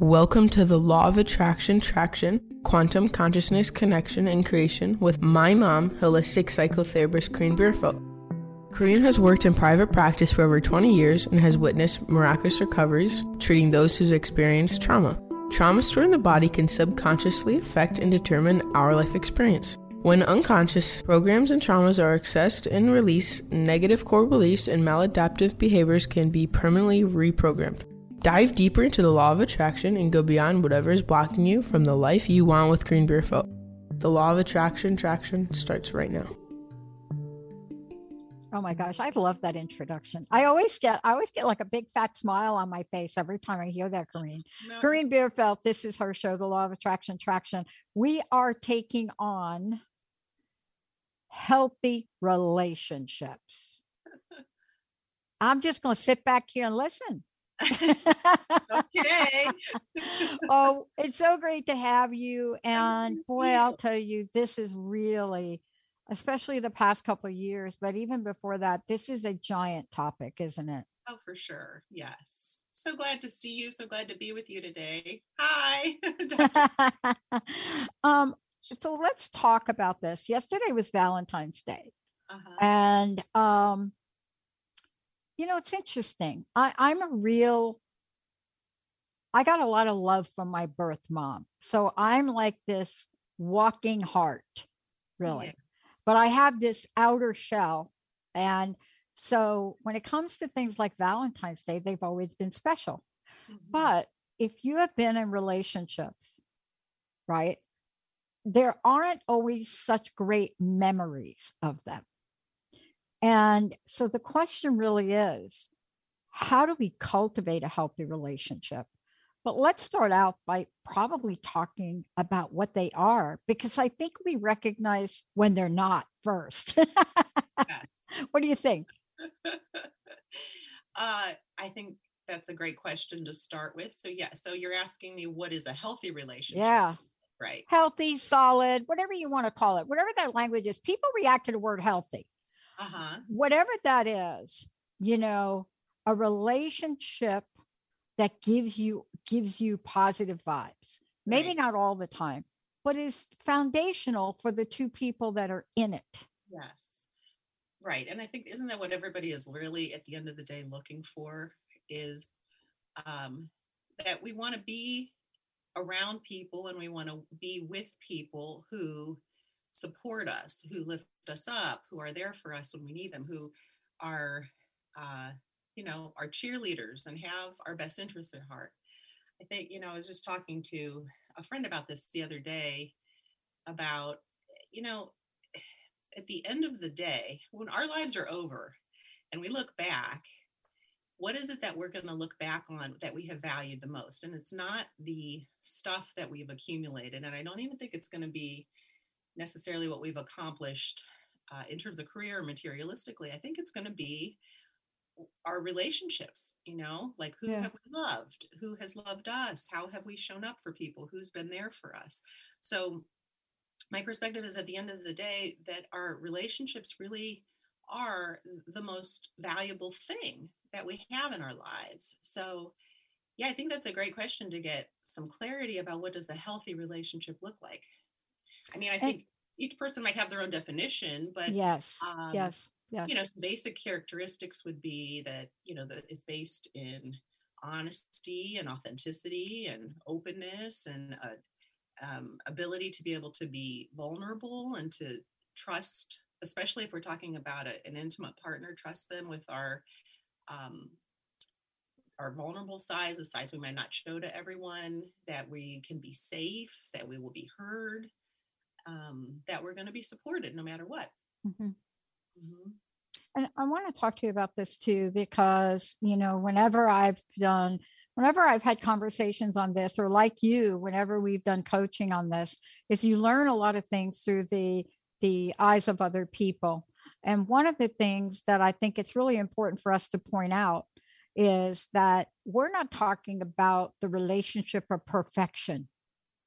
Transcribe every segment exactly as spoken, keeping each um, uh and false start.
Welcome to the Law of Attraction Traction, Quantum Consciousness Connection and Creation with my mom, holistic psychotherapist Koren Bierfeld. Koren has worked in private practice for over twenty years and has witnessed miraculous recoveries, treating those who've experienced trauma. Trauma stored in the body can subconsciously affect and determine our life experience. When unconscious, programs and traumas are accessed and released, negative core beliefs and maladaptive behaviors can be permanently reprogrammed. Dive deeper into the Law of Attraction and go beyond whatever is blocking you from the life you want with Koren Bierfeld. The Law of Attraction Traction starts right now. Oh my gosh, I love that introduction. I always get I always get like a big fat smile on my face every time I hear that, Koren. No. Koren Bierfeld, this is her show, The Law of Attraction Traction. We are taking on healthy relationships. I'm just going to sit back here and listen. Okay. Oh, it's so great to have you. And boy, I'll tell you, this is really, especially the past couple of years, but even before that, this is a giant topic, isn't it? Oh, for sure. Yes. So glad to see you. So glad to be with you today. Hi. um, so let's talk about this. Yesterday was Valentine's Day. Uh-huh. And um you know, it's interesting. I, I'm a real, I got a lot of love from my birth mom. So I'm like this walking heart, really. Yes. But I have this outer shell. And so when it comes to things like Valentine's Day, they've always been special. Mm-hmm. But if you have been in relationships, right, there aren't always such great memories of them. And so the question really is, how do we cultivate a healthy relationship? But let's start out by probably talking about what they are, because I think we recognize when they're not first. Yes. What do you think? uh, I think that's a great question to start with. So, yeah, so you're asking me what is a healthy relationship? Yeah. Right. Healthy, solid, whatever you want to call it, whatever that language is. People react to the word healthy. Uh-huh. Whatever that is, you know, a relationship that gives you gives you positive vibes, maybe right. Not all the time, but is foundational for the two people that are in it. Yes. Right. And I think, isn't that what everybody is really at the end of the day looking for, is um, that we want to be around people and we want to be with people who support us, who lift us up, who are there for us when we need them, who are, uh, you know, our cheerleaders and have our best interests at heart. I think, you know, I was just talking to a friend about this the other day about, you know, at the end of the day, when our lives are over and we look back, what is it that we're going to look back on that we have valued the most? And it's not the stuff that we've accumulated. And I don't even think it's going to be necessarily what we've accomplished uh, in terms of career materialistically. I think it's going to be our relationships, you know, like who yeah. have we loved, who has loved us, how have we shown up for people, who's been there for us. So my perspective is at the end of the day that our relationships really are the most valuable thing that we have in our lives. So yeah, I think that's a great question to get some clarity about what does a healthy relationship look like. I mean, I think and, each person might have their own definition, but yes, um, yes, yes. You know, some basic characteristics would be that, you know, that it's based in honesty and authenticity and openness and uh, um, ability to be able to be vulnerable and to trust, especially if we're talking about a, an intimate partner, trust them with our um, our vulnerable sides, the sides we might not show to everyone, that we can be safe, that we will be heard. Um, that we're going to be supported no matter what. Mm-hmm. Mm-hmm. And I want to talk to you about this too, because, you know, whenever I've done, whenever I've had conversations on this, or like you, whenever we've done coaching on this, is you learn a lot of things through the, the eyes of other people. And one of the things that I think it's really important for us to point out is that we're not talking about the relationship of perfection.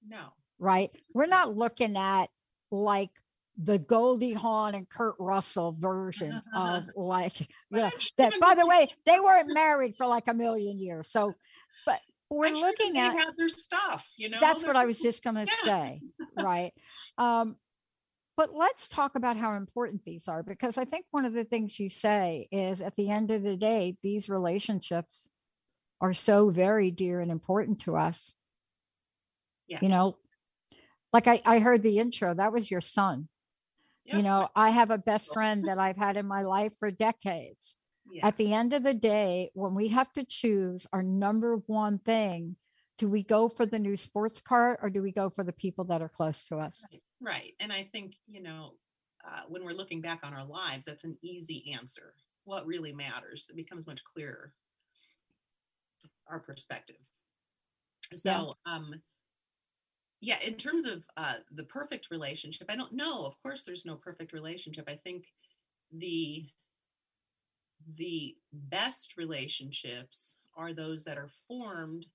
No. Right? We're not looking at like the Goldie Hawn and Kurt Russell version of like, you know, that, by the way, they weren't married for like a million years. So, but We're I looking at their stuff, you know, that's what I was just going to yeah. say. Right. Um, but let's talk about how important these are, because I think one of the things you say is at the end of the day, these relationships are so very dear and important to us. Yes. You know, like I, I heard the intro, that was your son. Yep. You know, I have a best friend that I've had in my life for decades. Yeah. At the end of the day, when we have to choose our number one thing, do we go for the new sports car or do we go for the people that are close to us? Right. Right. And I think, you know, uh, when we're looking back on our lives, that's an easy answer. What really matters? It becomes much clearer, our perspective. So, yeah. um, yeah, in terms of uh, the perfect relationship, I don't know. Of course, there's no perfect relationship. I think the The best relationships are those that are formed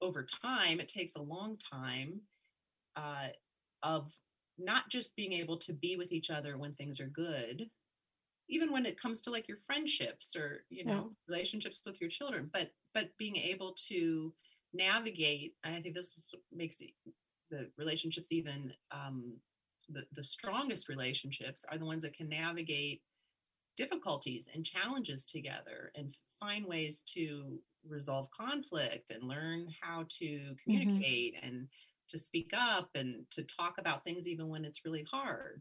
over time. It takes a long time uh, of not just being able to be with each other when things are good, even when it comes to like your friendships or, you know, yeah. relationships with your children, but, but being able to navigate, and I think this makes the relationships even um, the, the strongest relationships are the ones that can navigate difficulties and challenges together and find ways to resolve conflict and learn how to communicate mm-hmm. and to speak up and to talk about things even when it's really hard,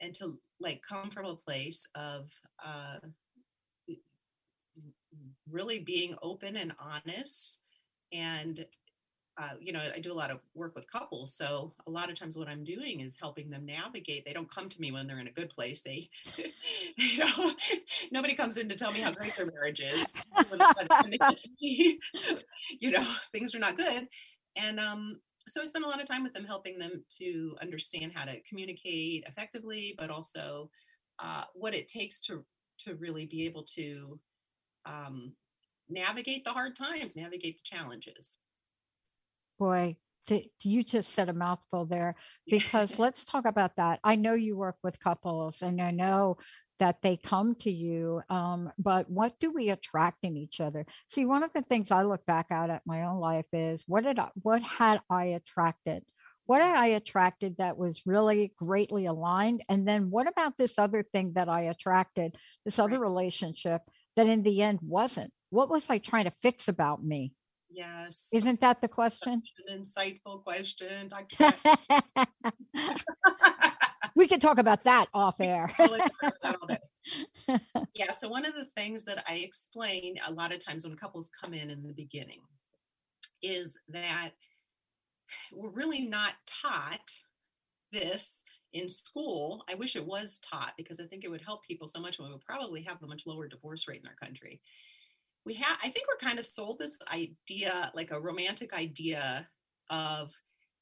and to like come from a place of uh, really being open and honest. And, uh, you know, I do a lot of work with couples. So a lot of times what I'm doing is helping them navigate. They don't come to me when they're in a good place. They, you know, nobody comes in to tell me how great their marriage is. You know, things are not good. And um, so I spend a lot of time with them, helping them to understand how to communicate effectively, but also uh, what it takes to, to really be able to um, navigate the hard times, navigate the challenges. Boy, did, you just said a mouthful there, because let's talk about that. I know you work with couples and I know that they come to you, um, but what do we attract in each other? See, one of the things I look back at at my own life is what did I, what had I attracted? What had I attracted that was really greatly aligned? And then what about this other thing that I attracted, this other right. relationship that in the end wasn't? What was I trying to fix about me? Yes. Isn't that the question? An insightful question, Doctor We could talk about that off air. Yeah. So one of the things that I explain a lot of times when couples come in in the beginning is that we're really not taught this in school. I wish it was taught, because I think it would help people so much, and we would probably have a much lower divorce rate in our country. We have, I think we're kind of sold this idea, like a romantic idea of,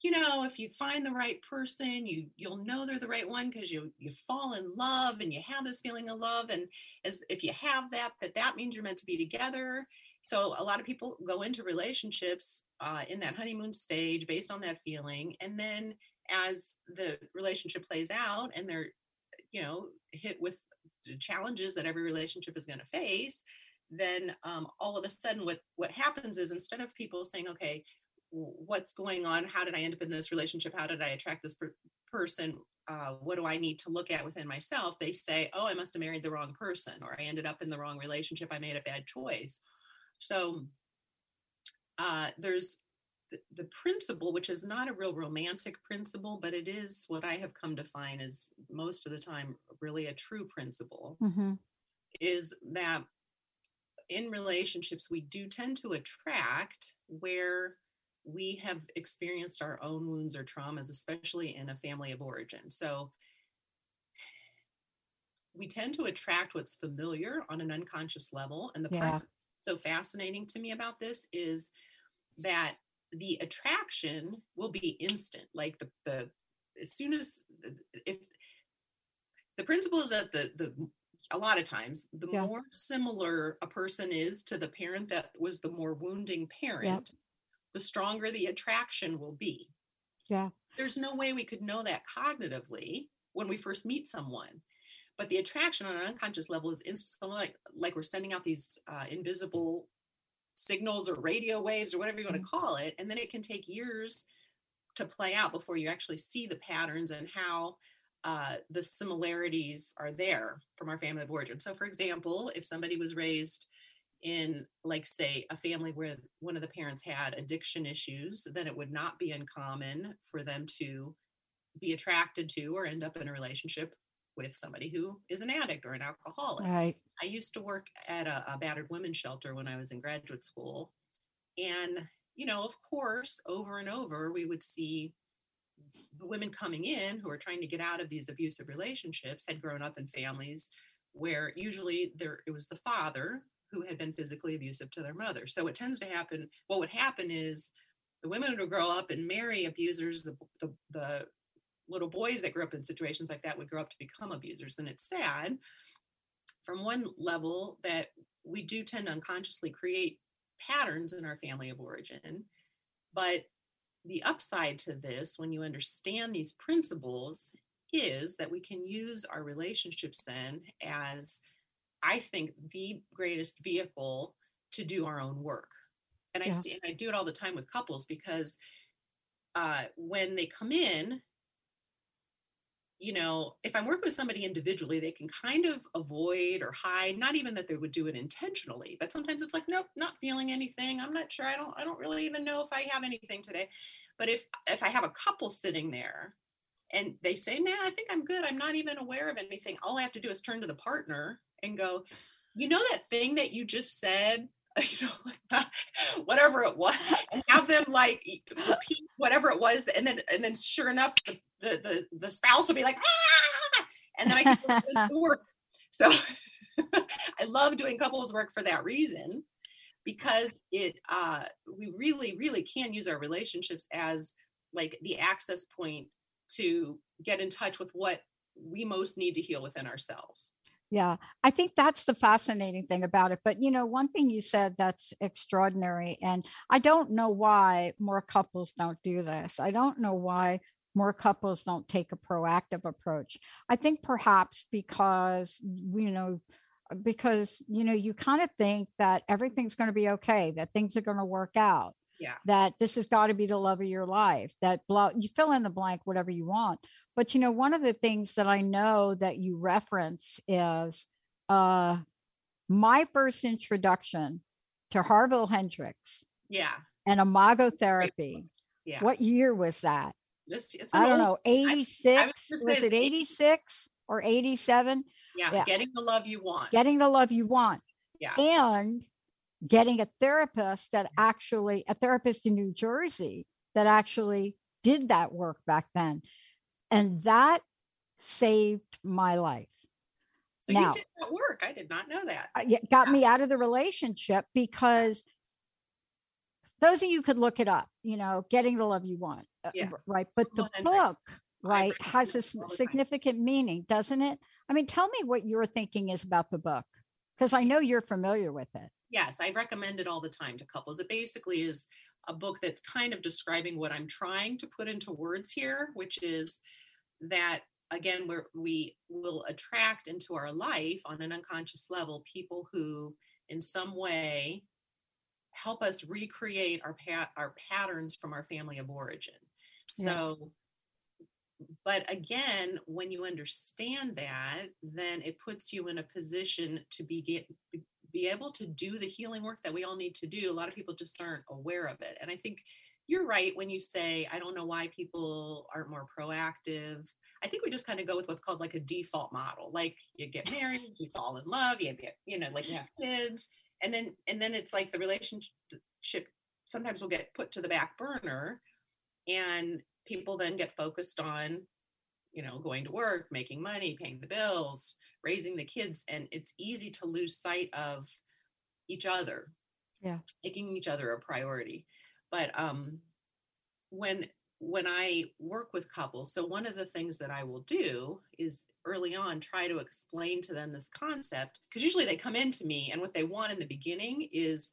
you know, if you find the right person, you, you'll know they're the right one because you, you fall in love and you have this feeling of love. And as if you have that, that, that means you're meant to be together. So a lot of people go into relationships uh, in that honeymoon stage based on that feeling. And then as the relationship plays out and they're, you know, hit with the challenges that every relationship is going to face, then um, all of a sudden what, what happens is, instead of people saying, okay, what's going on? How did I end up in this relationship? How did I attract this per- person? Uh, what do I need to look at within myself? They say, oh, I must have married the wrong person, or I ended up in the wrong relationship. I made a bad choice. So uh, there's the, the principle, which is not a real romantic principle, but it is what I have come to find is most of the time really a true principle, mm-hmm. is that in relationships, we do tend to attract where we have experienced our own wounds or traumas, especially in a family of origin. So we tend to attract what's familiar on an unconscious level. And the yeah. part that's so fascinating to me about this is that the attraction will be instant. Like the, the as soon as, if the principle is that the, the, a lot of times, the yeah. more similar a person is to the parent that was the more wounding parent, yep. the stronger the attraction will be. Yeah. There's no way we could know that cognitively when we first meet someone, but the attraction on an unconscious level is instant. Like, like we're sending out these uh, invisible signals or radio waves or whatever you want to call it. And then it can take years to play out before you actually see the patterns and how uh, the similarities are there from our family of origin. So for example, if somebody was raised in, like, say, a family where one of the parents had addiction issues, then it would not be uncommon for them to be attracted to or end up in a relationship with somebody who is an addict or an alcoholic. Right. I used to work at a, a battered women's shelter when I was in graduate school. And, you know, of course, over and over, we would see the women coming in who are trying to get out of these abusive relationships had grown up in families where usually there it was the father who had been physically abusive to their mother. So it tends to happen. What would happen is the women would grow up and marry abusers. The, the, the little boys that grew up in situations like that would grow up to become abusers. And it's sad from one level that we do tend to unconsciously create patterns in our family of origin. But the upside to this, when you understand these principles, is that we can use our relationships then as, I think, the greatest vehicle to do our own work. And yeah. I see, and I do it all the time with couples, because uh, when they come in, you know, if I'm working with somebody individually, they can kind of avoid or hide, not even that they would do it intentionally, but sometimes it's like, nope, not feeling anything. I'm not sure. I don't, I don't really even know if I have anything today. But if, if I have a couple sitting there and they say, man, I think I'm good, I'm not even aware of anything, all I have to do is turn to the partner and go, you know, that thing that you just said, you know, whatever it was, and have them like repeat whatever it was. And then, and then sure enough, the, the, the, the spouse will be like, ah, and then I can do the work. So I love doing couples work for that reason, because it, uh, we really, really can use our relationships as like the access point to get in touch with what we most need to heal within ourselves. Yeah, I think that's the fascinating thing about it. But, you know, one thing you said that's extraordinary, and I don't know why more couples don't do this. I don't know why more couples don't take a proactive approach. I think perhaps because, you know, because, you know, you kind of think that everything's going to be okay, that things are going to work out, yeah, that this has got to be the love of your life, that blah, you fill in the blank, whatever you want. But, you know, one of the things that I know that you reference is uh, my first introduction to Harville Hendrix. Yeah. And Imago therapy. Yeah. What year was that? It's, it's I don't old, know, eighty-six. I, I was, was it eighty-six or eighty-seven? Yeah, yeah. Getting the love you want. Getting the love you want. Yeah. And getting a therapist that actually, a therapist in New Jersey that actually did that work back then. And that saved my life. So now, you did that work. I did not know that. It got yeah. me out of the relationship, because those of you could look it up, you know, Getting the Love You Want, yeah. right? But the well, book, right, has a significant meaning, doesn't it? I mean, tell me what your thinking is about the book, because I know you're familiar with it. Yes, I recommend it all the time to couples. It basically is a book that's kind of describing what I'm trying to put into words here, which is that, again, we're, we will attract into our life on an unconscious level people who in some way help us recreate our pat- our patterns from our family of origin. So, yeah. But again, when you understand that, then it puts you in a position to be get, be able to do the healing work that we all need to do. A lot of people just aren't aware of it. And I think you're right when you say, I don't know why people aren't more proactive. I think we just kind of go with what's called like a default model. Like you get married, you fall in love, you get, you know, like you have kids. And then, and then it's like the relationship sometimes will get put to the back burner, and people then get focused on, you know, going to work, making money, paying the bills, raising the kids. And it's easy to lose sight of each other, yeah, making each other a priority. But um, when, when I work with couples, so one of the things that I will do is early on, try to explain to them this concept, because usually they come into me and what they want in the beginning is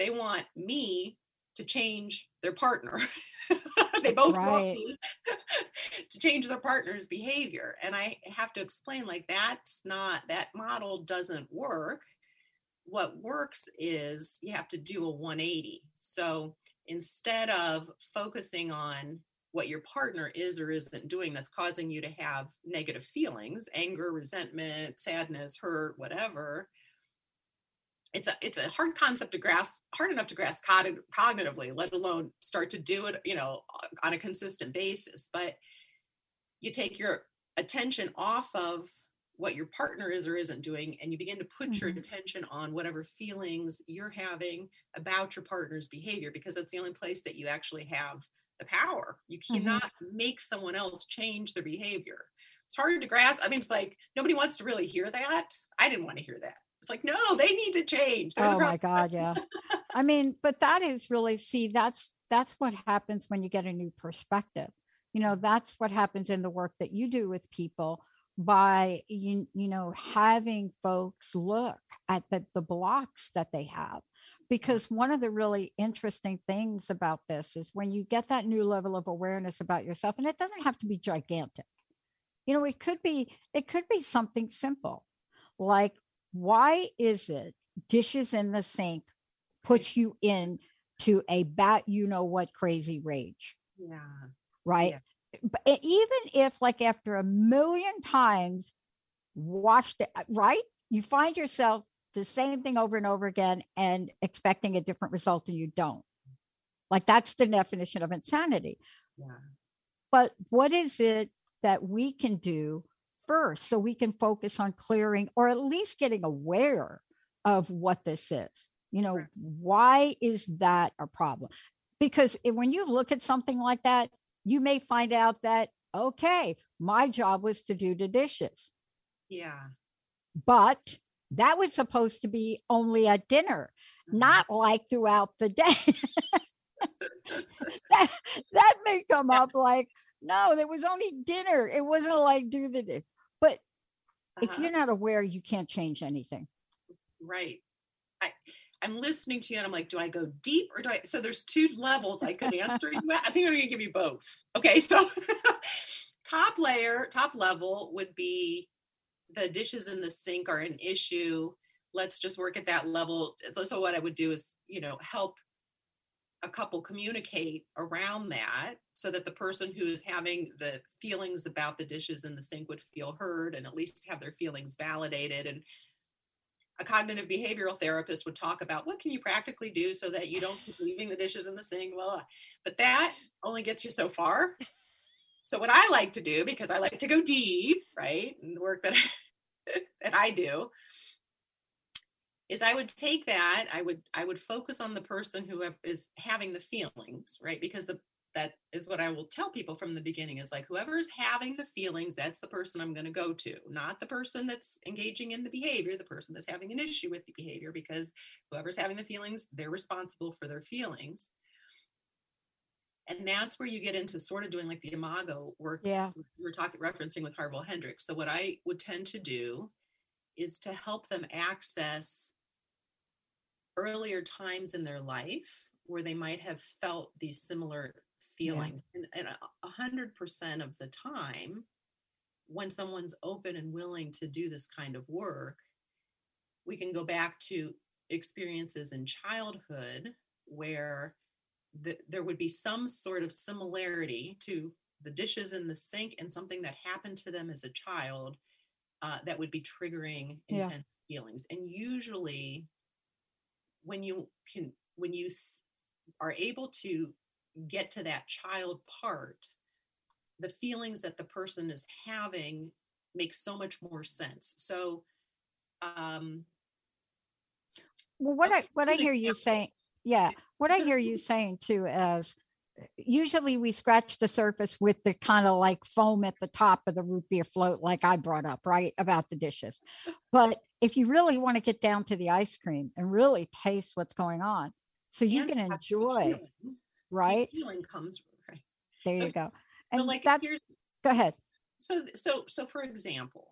they want me to change their partner. They both right. want me to change their partner's behavior. And I have to explain, like, that's not, that model doesn't work. what works is you have to do a one eighty. So instead of focusing on what your partner is or isn't doing that's causing you to have negative feelings, anger, resentment, sadness, hurt, whatever, it's a it's a hard concept to grasp, hard enough to grasp cognitively, let alone start to do it, you know, on a consistent basis. But you take your attention off of what your partner is or isn't doing, and you begin to put mm-hmm. your attention on whatever feelings you're having about your partner's behavior, because that's the only place that you actually have the power. You cannot mm-hmm. make someone else change their behavior. It's hard to grasp. I mean, it's like, nobody wants to really hear that. I didn't want to hear that. It's like, no, they need to change. They're oh my God. Yeah. I mean, but that is really, see, that's, that's what happens when you get a new perspective. You know, that's what happens in the work that you do with people, by, you, you know, having folks look at the, the blocks that they have. Because one of the really interesting things about this is when you get that new level of awareness about yourself, and it doesn't have to be gigantic. You know, it could be, it could be something simple, like, why is it dishes in the sink puts you in to a bat, you know what, crazy rage? Yeah. Right. Yeah. But even if, like, after a million times washed it, right, you find yourself the same thing over and over again and expecting a different result, and you don't. Like, that's the definition of insanity. Yeah. But what is it that we can do first so we can focus on clearing, or at least getting aware of what this is? You know, right. Why is that a problem? Because it, when you look at something like that, you may find out that, okay, my job was to do the dishes. Yeah. But that was supposed to be only at dinner, mm-hmm. not like throughout the day. that, that may come yeah. up like, no, there was only dinner. It wasn't like do the dish. But uh-huh. if you're not aware, you can't change anything. Right. I, I'm listening to you and I'm like, do I go deep or do I? So there's two levels I could answer you at. I think I'm going to give you both. Okay. So top layer, top level would be the dishes in the sink are an issue. Let's just work at that level. So, so what I would do is, you know, help a couple communicate around that so that the person who is having the feelings about the dishes in the sink would feel heard and at least have their feelings validated. And a cognitive behavioral therapist would talk about what can you practically do so that you don't keep leaving the dishes in the sink, blah, blah. But that only gets you so far. So what I like to do, because I like to go deep, right, and the work that I, that I do, is I would take that, I would I would focus on the person who have, is having the feelings, right? Because the that is what I will tell people from the beginning is like, whoever's having the feelings, that's the person I'm going to go to, not the person that's engaging in the behavior, the person that's having an issue with the behavior, because whoever's having the feelings, they're responsible for their feelings. And that's where you get into sort of doing like the Imago work yeah. we were talking, referencing with Harville Hendrix. So what I would tend to do is to help them access earlier times in their life where they might have felt these similar feelings. Yeah. And a hundred percent of the time, when someone's open and willing to do this kind of work, we can go back to experiences in childhood where the, there would be some sort of similarity to the dishes in the sink and something that happened to them as a child uh, that would be triggering intense yeah. feelings. And usually when you can, when you are able to get to that child part, the feelings that the person is having make so much more sense. So, um, well, what I, what I hear you saying, yeah, what I hear you saying too is usually we scratch the surface with the kind of like foam at the top of the root beer float, like I brought up, right, about the dishes. But if you really want to get down to the ice cream and really taste what's going on, so you and can enjoy. Right. Feeling comes right. There so, you go. And so like that's, go ahead. So so so for example,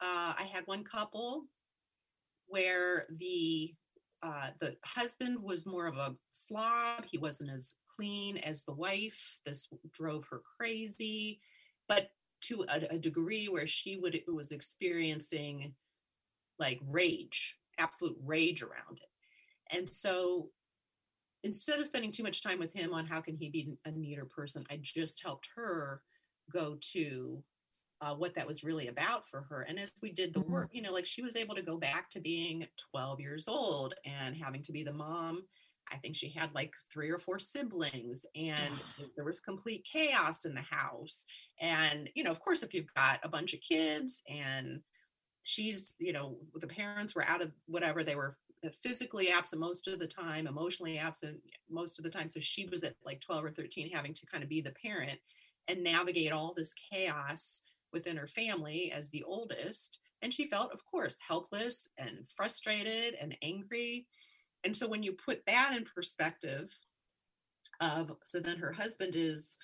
uh, I had one couple where the uh, the husband was more of a slob. He wasn't as clean as the wife. This drove her crazy, but to a, a degree where she would was experiencing like rage absolute rage around it. And so instead of spending too much time with him on how can he be a neater person, I just helped her go to uh, what that was really about for her. And as we did the work, you know, like she was able to go back to being twelve years old and having to be the mom. I think she had like three or four siblings, and there was complete chaos in the house. And, you know, of course, if you've got a bunch of kids and she's, you know, the parents were out of whatever, they were physically absent most of the time, emotionally absent most of the time. So she was at like twelve or thirteen having to kind of be the parent and navigate all this chaos within her family as the oldest. And she felt, of course, helpless and frustrated and angry. And so when you put that in perspective of, so then her husband is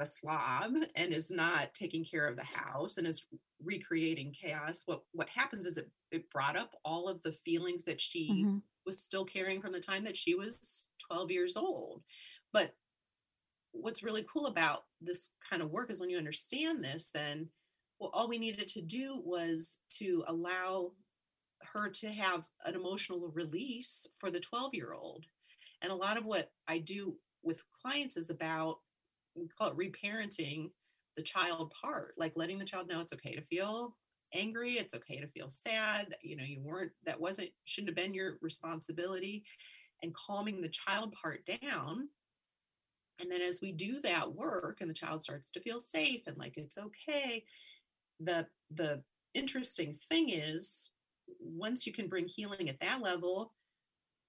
a slob and is not taking care of the house and is recreating chaos, what, what happens is it, it brought up all of the feelings that she mm-hmm. was still carrying from the time that she was twelve years old. But what's really cool about this kind of work is when you understand this, then, well, all we needed to do was to allow her to have an emotional release for the twelve year old. And a lot of what I do with clients is about, we call it reparenting the child part, like letting the child know it's okay to feel angry. It's okay to feel sad. You know, you weren't, that wasn't, shouldn't have been your responsibility, and calming the child part down. And then as we do that work and the child starts to feel safe and like, it's okay. The, the interesting thing is, once you can bring healing at that level,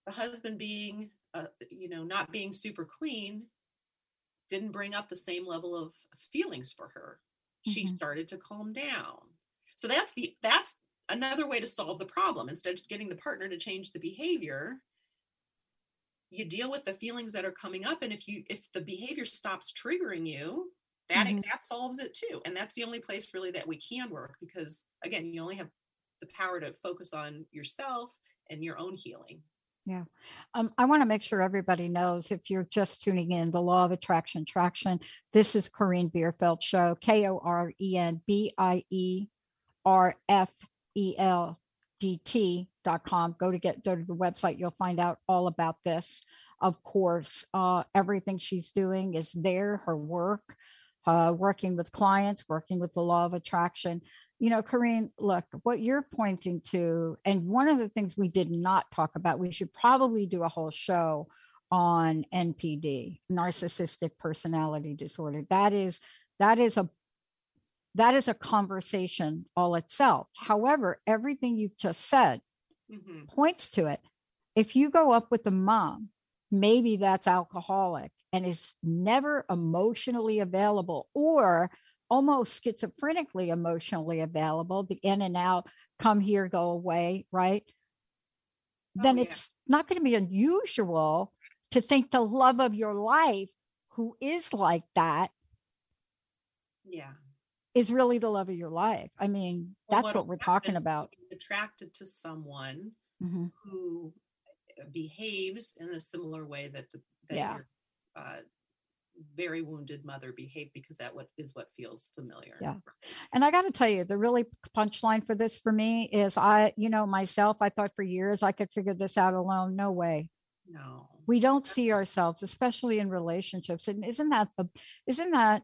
the husband being, uh, you know, not being super clean didn't bring up the same level of feelings for her. Mm-hmm. She started to calm down. So that's the, that's another way to solve the problem. Instead of getting the partner to change the behavior, you deal with the feelings that are coming up. And if you, if the behavior stops triggering you, that, mm-hmm. that solves it too. And that's the only place really that we can work, because again, you only have the power to focus on yourself and your own healing. Yeah. Um, I want to make sure everybody knows, if you're just tuning in, the Law of Attraction Traction. This is Koren Bierfeld Show, K O R E N B I E R F E L D T dot com. Go to get go to the website. You'll find out all about this. Of course, uh, everything she's doing is there, her work, uh, working with clients, working with the Law of Attraction. You know, Koren, look, what you're pointing to, and one of the things we did not talk about, we should probably do a whole show on N P D, narcissistic personality disorder. That is, that is a, that is a conversation all itself. However, everything you've just said mm-hmm. points to it. If you go up with a mom, maybe that's alcoholic and is never emotionally available, or almost schizophrenically emotionally available, the in and out, come here, go away, right? Oh, then it's yeah. not going to be unusual to think the love of your life, who is like that, yeah, is really the love of your life. I mean, well, that's what, what we're talking about. Attracted to someone mm-hmm. who behaves in a similar way that the that yeah. you're, uh, very wounded mother behave, because that what is what feels familiar. Yeah. And I got to tell you, the really punchline for this for me is I, you know, myself, I thought for years I could figure this out alone. No way. No, we don't see ourselves, especially in relationships. And isn't that, the, isn't that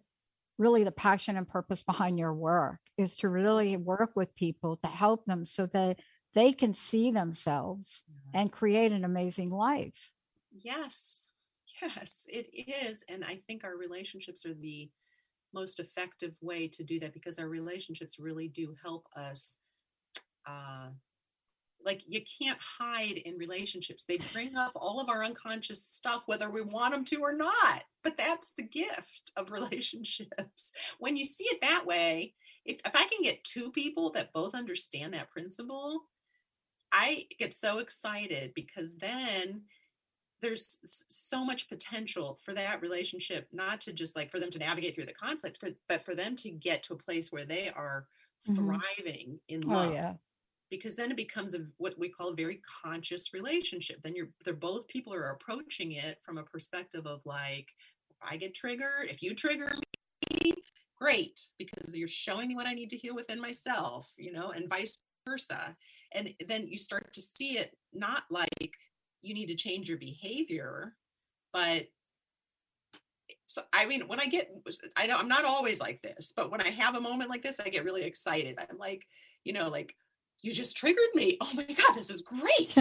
really the passion and purpose behind your work, is to really work with people to help them so that they can see themselves yeah. and create an amazing life. Yes. Yes, it is. And I think our relationships are the most effective way to do that, because our relationships really do help us. Uh, like you can't hide in relationships. They bring up all of our unconscious stuff, whether we want them to or not. But that's the gift of relationships. When you see it that way, if, if I can get two people that both understand that principle, I get so excited, because then there's so much potential for that relationship, not to just like for them to navigate through the conflict, for, but for them to get to a place where they are thriving mm-hmm. in love. Oh, yeah. Because then it becomes a, what we call a very conscious relationship. Then you're, they're both, people are approaching it from a perspective of like, if I get triggered, if you trigger me, great, because you're showing me what I need to heal within myself, you know, and vice versa. And then you start to see it not like you need to change your behavior, but so, I mean, when I get, I know I'm not always like this, but when I have a moment like this, I get really excited. I'm like, you know, like, you just triggered me. Oh my God, this is great.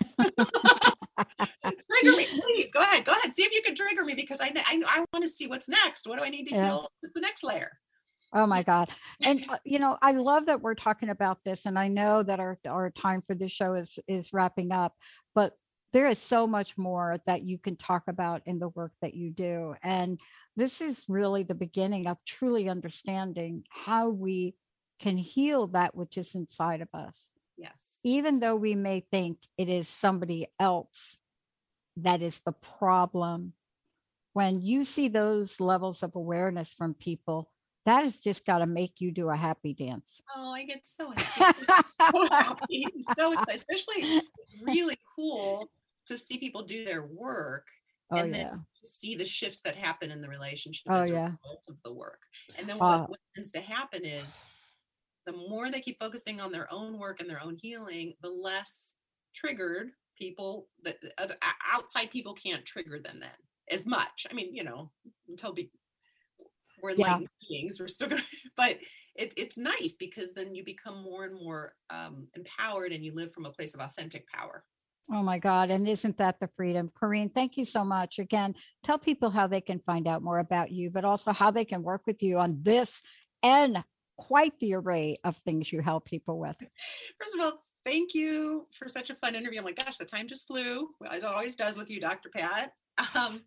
Trigger me, please. Go ahead. Go ahead. See if you can trigger me, because I I, I want to see what's next. What do I need to yeah. heal? What's the next layer? Oh my God. And, uh, you know, I love that we're talking about this, and I know that our, our time for this show is, is wrapping up, but there is so much more that you can talk about in the work that you do. And this is really the beginning of truly understanding how we can heal that which is inside of us. Yes. Even though we may think it is somebody else that is the problem, when you see those levels of awareness from people, that has just got to make you do a happy dance. Oh, I get so happy. so happy. So excited. Especially, it's really cool to see people do their work. Oh, and then yeah. to see the shifts that happen in the relationship oh, as a yeah. result of the work. And then what, uh, what tends to happen is, the more they keep focusing on their own work and their own healing, the less triggered people, the other outside people can't trigger them then as much. I mean, you know, until we, we're enlightened yeah. beings, we're still going to, but it, it's nice, because then you become more and more um, empowered, and you live from a place of authentic power. Oh my God. And isn't that the freedom? Koren, thank you so much. Again, tell people how they can find out more about you, but also how they can work with you on this and quite the array of things you help people with. First of all, thank you for such a fun interview. I'm like, gosh, the time just flew. Well, it always does with you, Doctor Pat. Um,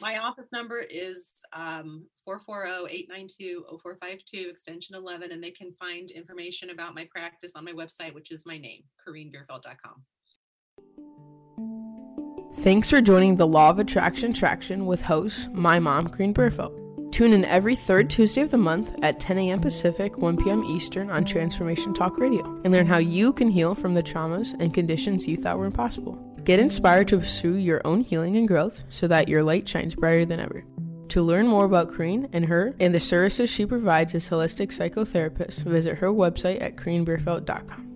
my office number is um, four four zero, eight nine two, zero four five two, extension eleven. And they can find information about my practice on my website, which is my name, koren bierfeld dot com. Thanks for joining the Law of Attraction Traction with host, my mom, Koren Bierfeld. Tune in every third Tuesday of the month at ten a.m. Pacific, one p.m. Eastern on Transformation Talk Radio, and learn how you can heal from the traumas and conditions you thought were impossible. Get inspired to pursue your own healing and growth so that your light shines brighter than ever. To learn more about Koren and her and the services she provides as holistic psychotherapist, visit her website at koren bierfeld dot com.